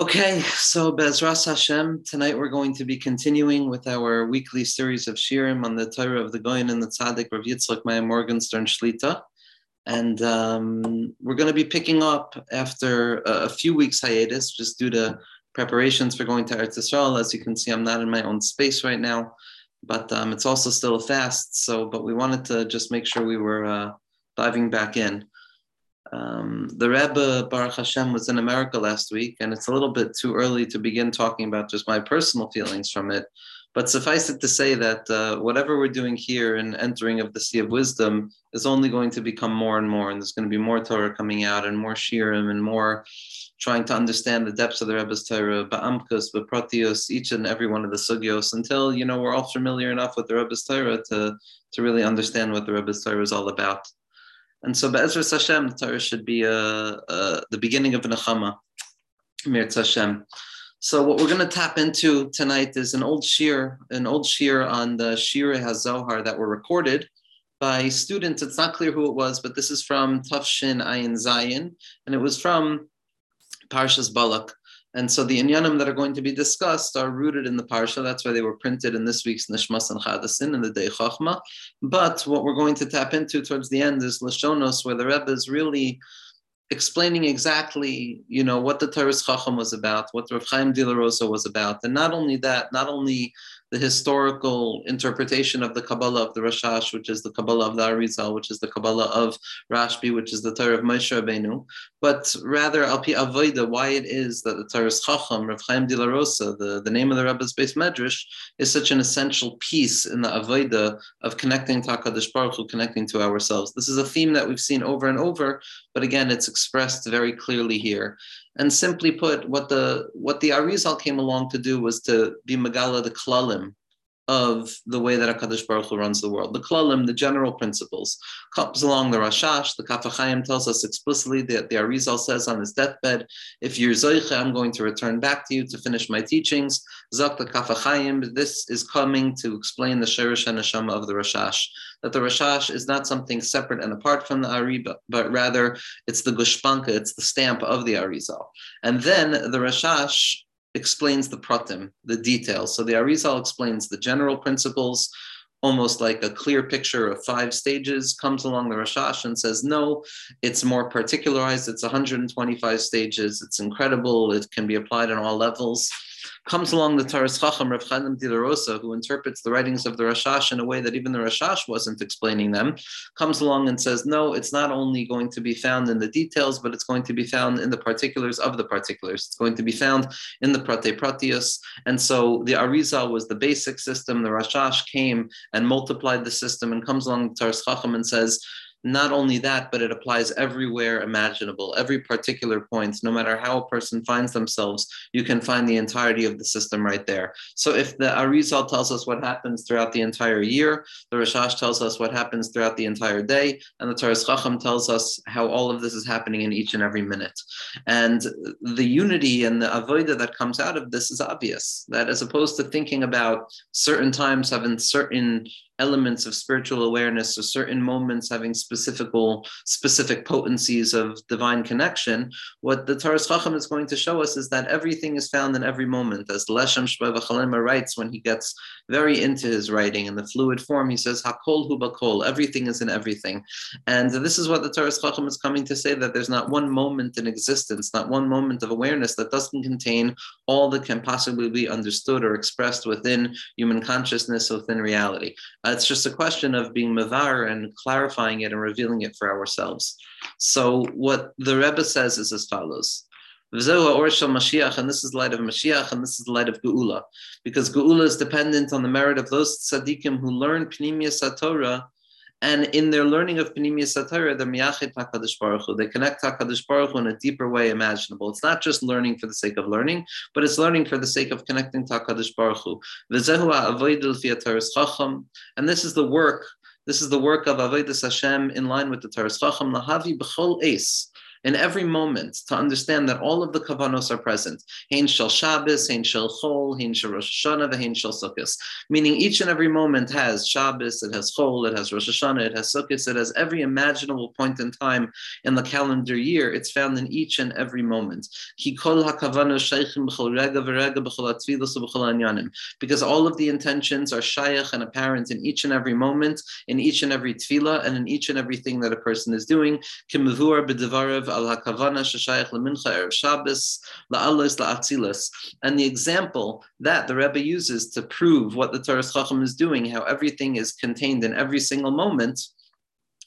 Okay, so Be'ezras Hashem, tonight we're going to be continuing with our weekly series of Shirim on the Torah of the Goyin and the Tzaddik, Rav Yitzchak Mayer Morgan Stern Shlita. And we're going to be picking up after a few weeks hiatus, just due to preparations for going to Eretz Yisrael. As you can see, I'm not in my own space right now, but it's also still a fast. So, but we wanted to just make sure we were diving back in. The Rebbe, Baruch Hashem, was in America last week, and it's a little bit too early to begin talking about just my personal feelings from it. But suffice it to say that whatever we're doing here in entering of the Sea of Wisdom is only going to become more and more, and there's going to be more Torah coming out and more Shirim and more trying to understand the depths of the Rebbe's Torah, Ba'amkus, Ba'protios, each and every one of the Sugyos, until, you know, we're all familiar enough with the Rebbe's Torah to really understand what the Rebbe's Torah is all about. And so, Be'ezras Hashem, the Torah should be the beginning of Nechama, Mirtz Hashem. So, what we're going to tap into tonight is an old shir on the Shira haZohar that were recorded by students. It's not clear who it was, but this is from Tavshin Ayin Zayin, and it was from Parshas Balak. And so, the inyanim that are going to be discussed are rooted in the parsha. That's why they were printed in this week's Nishmas and Chadasin in the Day Chachma. But what we're going to tap into towards the end is Lashonos, where the Rebbe is really explaining exactly, you know, what the Toras Chacham was about, what Rav Chaim De La Rosa was about, and not only that, not only the historical interpretation of the Kabbalah of the Rashash, which is the Kabbalah of the Arizal, which is the Kabbalah of Rashbi, which is the Torah of Moshe Rabbeinu, but rather al pi avoda, why it is that the Toras Chacham, Rav Chaim De La Rosa, the name of the Rebbe's Beis Medrash, is such an essential piece in the avoda of connecting to HaKadosh Baruch Hu, connecting to ourselves. This is a theme that we've seen over and over, but again, it's expressed very clearly here. And simply put, what the Arizal came along to do was to be Megala the Klalim of the way that HaKadosh Baruch Hu runs the world. The Klalim, the general principles, comes along the Rashash, the Kafachayim tells us explicitly that the Arizal says on his deathbed, if you're Zoiche, I'm going to return back to you to finish my teachings. Zok the Kafachayim, this is coming to explain the Sheresh HaNeshama of the Rashash, that the Rashash is not something separate and apart from the Ariba, but rather it's the Gushpanka, it's the stamp of the Arizal. And then the Rashash explains the pratim, the details. So the Arizal explains the general principles, almost like a clear picture of 5 stages, comes along the Rashash and says, no, it's more particularized, it's 125 stages, it's incredible, it can be applied on all levels. Comes along the Toras Chacham, Rav Chaim De La Rosa, who interprets the writings of the Rashash in a way that even the Rashash wasn't explaining them, comes along and says, no, it's not only going to be found in the details, but it's going to be found in the particulars of the particulars. It's going to be found in the Prate Pratius. And so the Arizal was the basic system. The Rashash came and multiplied the system and comes along the Toras Chacham and says, not only that, but it applies everywhere imaginable, every particular point, no matter how a person finds themselves, you can find the entirety of the system right there. So if the Arizal tells us what happens throughout the entire year, the Rashash tells us what happens throughout the entire day, and the Toras Chacham tells us how all of this is happening in each and every minute. And the unity and the avoda that comes out of this is obvious, that as opposed to thinking about certain times having certain elements of spiritual awareness or certain moments having specific potencies of divine connection, what the Toras Chacham is going to show us is that everything is found in every moment. As Leshem Shevo v'Achlama writes when he gets very into his writing in the fluid form, he says, Hakol hu bakol, everything is in everything. And this is what the Toras Chacham is coming to say, that there's not one moment in existence, not one moment of awareness that doesn't contain all that can possibly be understood or expressed within human consciousness, within reality. It's just a question of being mevar and clarifying it and revealing it for ourselves. So what the Rebbe says is as follows. V'zehu ha'or shel Mashiach, and this is the light of Mashiach, and this is the light of Geula, because Geula is dependent on the merit of those tzaddikim who learn Pnimiyas HaTorah, and in their learning of Pnimiyas HaTorah, they're miyachid HaKadosh Baruch Hu. They connect HaKadosh Baruch Hu in a deeper way imaginable. It's not just learning for the sake of learning, but it's learning for the sake of connecting to HaKadosh Baruch Hu. V'zehu ha'avodah l'fi Toras Chacham, and this is the work. This is the work of Avodas Hashem in line with the Toras Chacham. Lahavi b'chol eis. in every moment, to understand that all of the kavanos are present. Hein shel Shabbos, hein shel Chol, hein shel Rosh Hashanah, hein shel Sukkos. Meaning each and every moment has Shabbos, it has Chol, it has Rosh Hashanah, it has Sukkos, it has every imaginable point in time in the calendar year. It's found in each and every moment. Because all of the intentions are shaykh and apparent in each and every moment, in each and every tefillah, and in each and everything that a person is doing. And the example that the Rebbe uses to prove what the Toras Chacham is doing, how everything is contained in every single moment,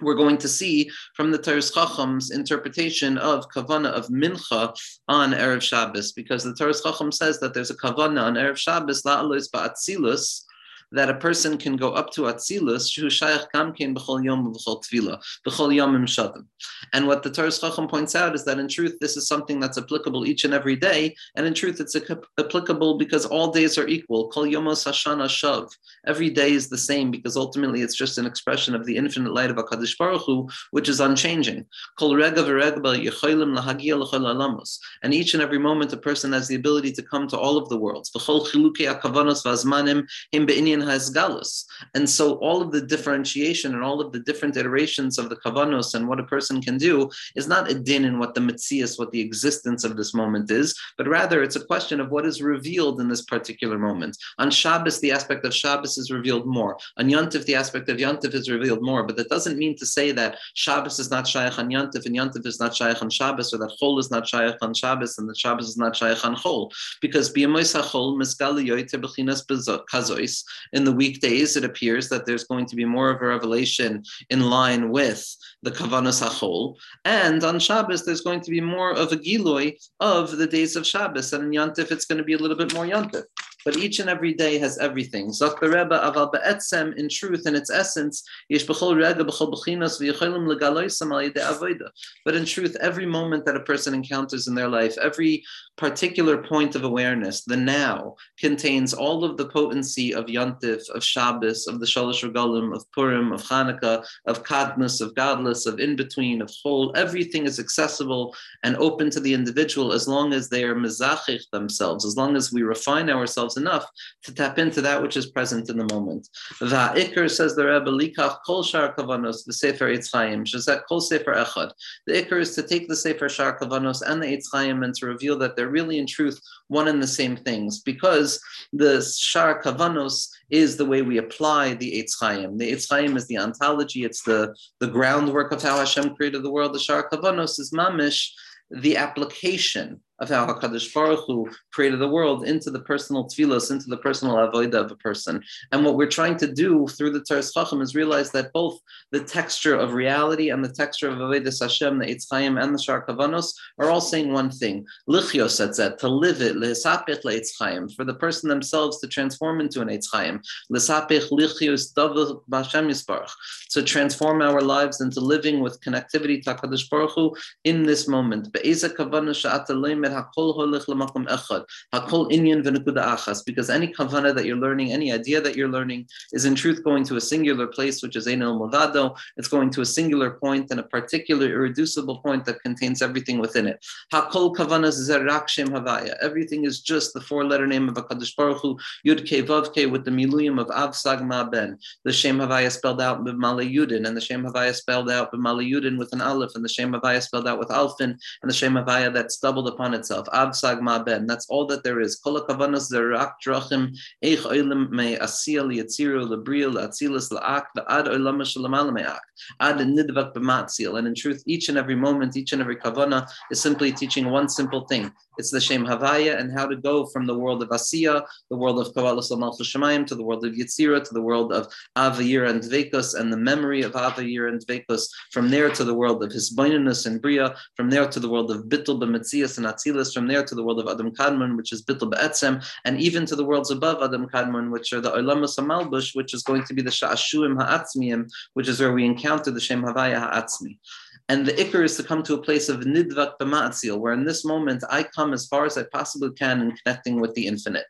we're going to see from the Toras Chacham's interpretation of kavana of mincha on Erev Shabbos, because the Toras Chacham says that there's a kavana on Erev Shabbos la'alos ba'atzilus, that a person can go up to Atzilus, Shu Shayach Kamkin B'chol Yom V'chol Tvila, B'chol Yomim Shadam. And what the Toras Chacham points out is that in truth, this is something that's applicable each and every day. And in truth, it's applicable because all days are equal. Kol Yomos Hashana Shav. Every day is the same because ultimately it's just an expression of the infinite light of HaKadosh Baruch Hu, which is unchanging. Kol Rega V'Rega B'Yecholim L'Hagia L'Chol Alamos. And each and every moment, a person has the ability to come to all of the worlds. B'chol Chilukei HaKavanos V'Azmanim Him Be'inyan Hasgalus. And so all of the differentiation and all of the different iterations of the kavanos and what a person can do is not a din in what the metzias, what the existence of this moment is, but rather it's a question of what is revealed in this particular moment. On Shabbos, the aspect of Shabbos is revealed more. On Yontif, the aspect of Yontif is revealed more, but that doesn't mean to say that Shabbos is not Shaykh on Yontif and Yontif is not Shaykh on Shabbos, or that Chol is not Shaykh on Shabbos and that Shabbos is not Shaykh on Chol, because B'yamois HaChol Mizgali Yoyte B'chinas Kazois. In the weekdays, it appears that there's going to be more of a revelation in line with the Kavanos HaChol. And on Shabbos, there's going to be more of a Giloi of the days of Shabbos. And in Yontif, it's going to be a little bit more Yontif. But each and every day has everything. Zok the Rebbe, aval be'etzem, in truth, in its essence, yesh b'chol rega b'chol b'chinos v'yecholim legaloisam al yedei avoda. But in truth, every moment that a person encounters in their life, every particular point of awareness, the now, contains all of the potency of Yontif, of Shabbos, of the Shalosh Regalim, of Purim, of Hanukkah, of Kadmus, of Godless, of in-between, of Chol. Everything is accessible and open to the individual as long as they are mezachich themselves, as long as we refine ourselves enough to tap into that which is present in the moment. Va'ikr, says the Rebbe, likach kol Sha'ar HaKavanos v'Sefer Eitz Chaim, shezeh kol sefer echad. The ikr is to take the Sefer Sha'ar HaKavanos and the Eitz Chaim and to reveal that they're really in truth one and the same things, because the Sha'ar HaKavanos is the way we apply the Eitz Chaim. The Eitz Chaim is the ontology, it's the groundwork of how Hashem created the world. The Sha'ar HaKavanos is mamish, the application of how HaKadosh Baruch Hu created the world into the personal tefillos, into the personal avodah of a person. And what we're trying to do through the Toras Chacham is realize that both the texture of reality and the texture of Avodas Hashem, the Eitz Chaim, and the Sha'ar HaKavanos are all saying one thing, lichios etzeh, to live it, lesapich le'Eitz Chaim, for the person themselves to transform into an Eitz Chaim, lesapich lichios davah b'Hashem Yisbarach, to transform our lives into living with connectivity to HaKadosh Baruch Hu in this moment. Be'ezeh kavanos she'ata leimed Hakol holech l'makom echad, hakol inyan v'nekuda achas, because any kavana that you're learning, any idea that you're learning, is in truth going to a singular place, which is Ein Olmodado. It's going to a singular point and a particular irreducible point that contains everything within it. Hakol kavanas zerak Shem Havaya. Everything is just the four-letter name of HaKadosh Baruch Hu, Yud Kei Vov Kei, with the miluyim of Av Sag Ma Ben. The Shem Havaya spelled out with Mal Yudin, and the Shem Havaya spelled out with Mal Yudin with an Aleph, and the Shem Havaya spelled out with Alfin, and the Shem Havaya that's doubled upon itself. Avsag Ma Ben. That's all that there is. Kol HaKavanos Zerak Drachim Eich Olim Me Asiya Li'Yatziru L'Briya L'Atzilus L'Ak V'Ad Olama Sh'Lamala Me'Ak Ad Nidvak B'Matzil. And in truth, each and every moment, each and every kavana is simply teaching one simple thing. It's the Shem Havaya and how to go from the world of Asiya, the world of Kabbalas HaMalchus Shemayim, to the world of Yetzira, to the world of Avayir and Dveikos, and the memory of Avayir and Dveikos, from there to the world of Hisbainus and Bria, from there to the world of Bittul B'Metzias and Atzil, from there to the world of Adam Kadmon, which is Bittul B'etzem, and even to the worlds above Adam Kadmon, which are the Olamas HaMalbush, which is going to be the Sha'ashuim Ha'atzmiyim, which is where we encounter the Shem Havaya HaAtzmi. And the ikr is to come to a place of nidvak b'ma'atzil, where in this moment I come as far as I possibly can in connecting with the infinite.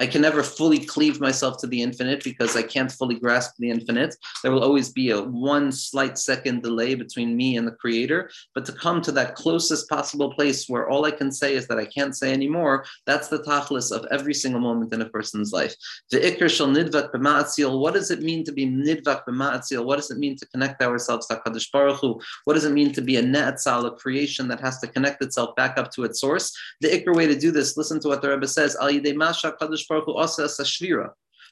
I can never fully cleave myself to the infinite because I can't fully grasp the infinite. There will always be a one slight second delay between me and the Creator. But to come to that closest possible place where all I can say is that I can't say anymore, that's the tachlis of every single moment in a person's life. Ve'ikr shel nidvak b'ma'atzil. What does it mean to be nidvak b'ma'atzil? What does it mean to connect ourselves to HaKadosh Baruch Hu? What does it mean to be a ne'etzal, a creation that has to connect itself back up to its source? The ikr way to do this, listen to what the Rebbe says, al yidei masha HaKadosh Baruch Hu asa es hashvira.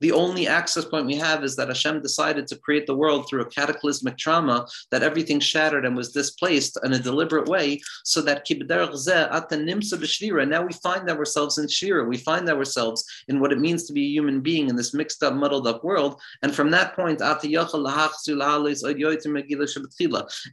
The only access point we have is that Hashem decided to create the world through a cataclysmic trauma, that everything shattered and was displaced in a deliberate way, so that now we find ourselves in Shira, we find ourselves in what it means to be a human being in this mixed up, muddled up world. And from that point,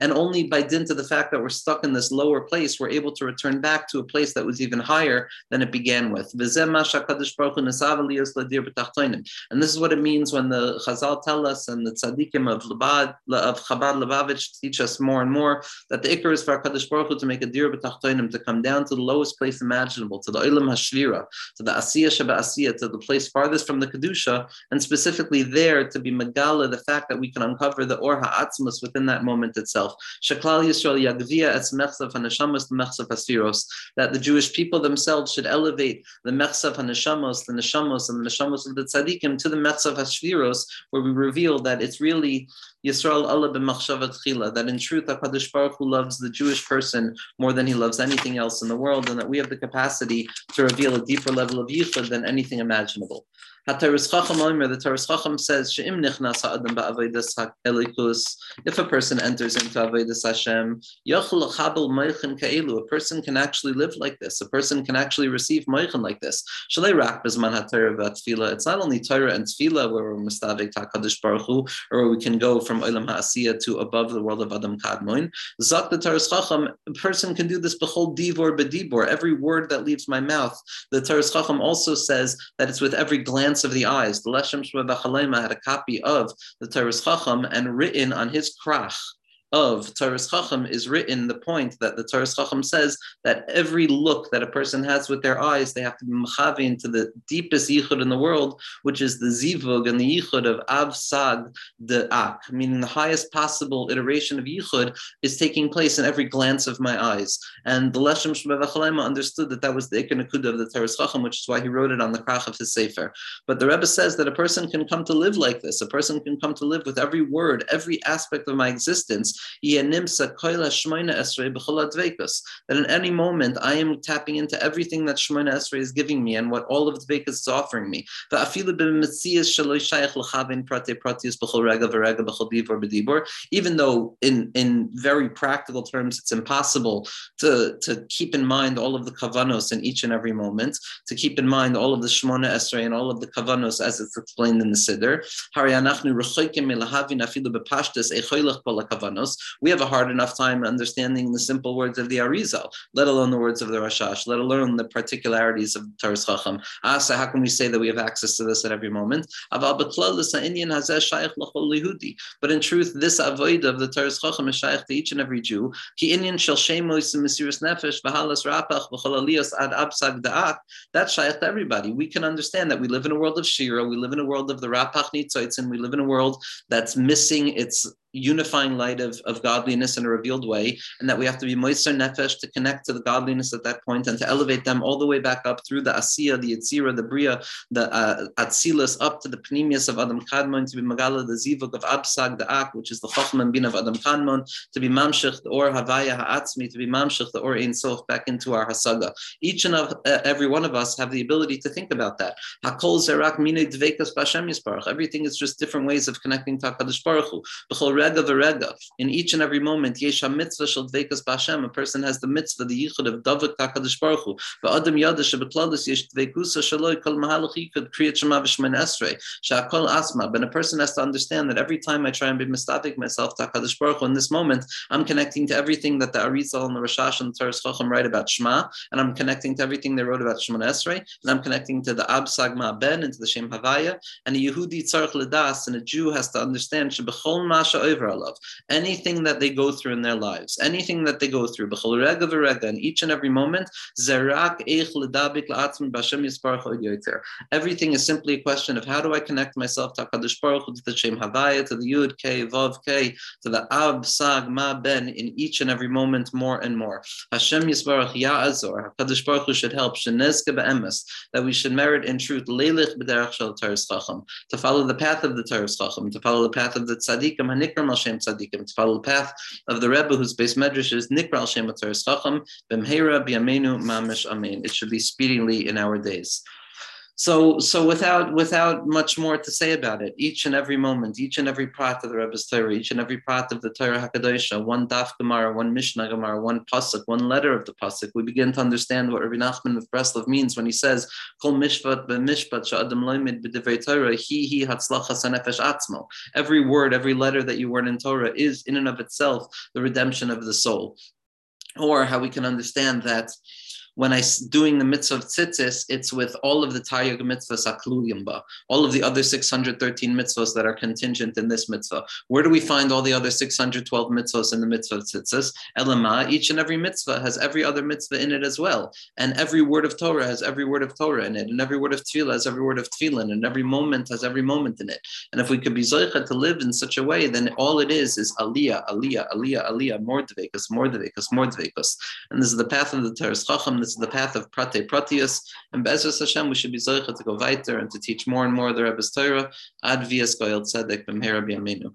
and only by dint of the fact that we're stuck in this lower place, we're able to return back to a place that was even higher than it began with. And this is what it means when the Chazal tell us, and the tzaddikim of Chabad Lubavitch teach us more and more, that the ikar is for HaKadosh Baruch Hu to make a dir b'tachtonim, to come down to the lowest place imaginable, to the Olim Hashvira, to the Asiya Sheba Asiya, to the place farthest from the Kedusha, and specifically there to be Megala, the fact that we can uncover the Or HaAtzmos within that moment itself. Sheklal Yisrael Yagvia es Mechzav Haneshamos, the Mechzav Hasviros, that the Jewish people themselves should elevate the Mechzav Haneshamos, the Neshamos, and the Neshamos of the Tzadikim to the Mechzav Hasviros, where we reveal that it's really Yisrael Allah b'machshava tchila, that in truth HaKadosh Baruch Hu loves the Jewish person more than he loves anything else in the world, and that we have the capacity to reveal a deeper level of yichud than anything imaginable. The Toras Chacham says, if a person enters into Avodas Hashem, a person can actually live like this. A person can actually receive Moichin like this. It's not only Torah and Tefillah where we're Mustavik to HaKadosh Baruch Hu, or we can go from Olam HaAsiyah to above the world of Adam Kadmon. Zot the Toras Chacham, a person can do this b'chol divor b'dibor, every word that leaves my mouth. The Toras Chacham also says that it's with every glance of the eyes. The Leshem Shevo v'Achlama had a copy of the Toras Chacham, and written on his krach of Toras Chacham is written the point that the Toras Chacham says that every look that a person has with their eyes, they have to be mechavin to the deepest yichud in the world, which is the zivug and the yichud of av sad de'ak, meaning the highest possible iteration of yichud is taking place in every glance of my eyes. And the Leshem Shevo v'Achlama understood that that was the ikar nakuda of the Toras Chacham, which is why he wrote it on the krach of his sefer. But the Rebbe says that a person can come to live like this. A person can come to live with every word, every aspect of my existence, that in any moment I am tapping into everything that Shemona Esrei is giving me and what all of Dveikus is offering me. Even though in very practical terms it's impossible to keep in mind all of the kavanos in each and every moment, to keep in mind all of the Shemona Esrei and all of the kavanos as it's explained in the Siddur, we have a hard enough time understanding the simple words of the Arizal, let alone the words of the Rashash, let alone the particularities of the Toras Chacham. So how can we say that we have access to this at every moment? But in truth, this avodah of the Toras Chacham is shaykh to each and every Jew. That's shaykh to everybody. We can understand that we live in a world of Shira, we live in a world of the Rapach Nitzoytzin, and we live in a world that's missing its unifying light of godliness in a revealed way, and that we have to be moiser nefesh to connect to the godliness at that point and to elevate them all the way back up through the Asiya, the Yetzira, the Bria, the Atzilus, up to the Pnimius of Adam Kadmon, to be Megala, the Zivuk of Absag, the Ak, which is the Chochmah and Bin of Adam Kadmon, to be Mamshech, the Or Havaya HaAtzmi, to be Mamshech, the Or Ein Sof, back into our Hasaga. Each and every one of us have the ability to think about that. Hakol Zerak Minei Dveikas B'Hashem Yisparach. Everything is just different ways of connecting to HaKadosh Baruch Hu. In each and every moment, Yesha mitzvah shel dveikus b'Hashem. A person has the mitzvah, the yichud of davuk HaKadosh Baruch Hu. V'adam yada shebeklados yesh dveikusa shaloi kol mahalach yichud kriyat shema v'shemona esrei she'akol asma. But a person has to understand that every time I try and be mistavik myself to HaKadosh Baruch Hu, in this moment, I'm connecting to everything that the Arizal and the Rashash and the Toras Chacham write about Shema, and I'm connecting to everything they wrote about Shemona Esrei, and I'm connecting to the Absag Ma'aben and to the Shem Havaya. And a Yehudi tzarich l'das, and a Jew has to understand she'bechol ma'asha over alav. Anything that they go through in their lives, anything that they go through, b'chol rega v'rega, in each and every moment, zerak eich l'dabik la'atzman b'Hashem yisparach oyoter. Everything is simply a question of how do I connect myself to HaKadosh Baruch Hu, to the Shem Havaya, to the Yud Kei Vov Kei, to the Av Sag Ma Ben, in each and every moment more and more. Hashem yisparach ya'azor. HaKadosh Baruch Hu should help. Shenezke be'emes, that we should merit in truth leilich b'derech shel Toras Chacham, to follow the path of the Toras Chacham, to follow the path of the tzaddikim hanikram al shem tzaddikim, to follow the path of the Rebbe whose base medrash is nikra al shem Toras Chacham b'mheira b'yameinu mamish amen. It should be speedily in our days. So without much more to say about it, each and every moment, each and every part of the Rebbe's Torah, each and every part of the Torah Hakadosha, one daf Gemara, one Mishnah Gemara, one pasuk, one letter of the pasuk, we begin to understand what Rabbi Nachman of Breslov means when he says, "Kol mishpat b'mishpat she'adam loimed b'divrei Torah, hi hatzlachas hanefesh atzmo." Every word, every letter that you learn in Torah is, in and of itself, the redemption of the soul. Or how we can understand that when I'm doing the mitzvah of tzitzis, it's with all of the tayug mitzvahs akluyim ba, all of the other 613 mitzvahs that are contingent in this mitzvah. Where do we find all the other 612 mitzvahs in the mitzvah of tzitzis? Elama, each and every mitzvah has every other mitzvah in it as well. And every word of Torah has every word of Torah in it. And every word of tefillah has every word of tefillin. And every moment has every moment in it. And if we could be zoicha to live in such a way, then all it is aliyah, aliyah, aliyah, aliyah, more dveikus, more dveikus, more dveikus. And this is the path of the Toras Chacham. This is the path of Prate Pratius, and Be'ezras Hashem, we should be zoicha to go weiter and to teach more and more of the Rebbe's Torah, ad vias goyal tzedek b'mheira b'yameinu.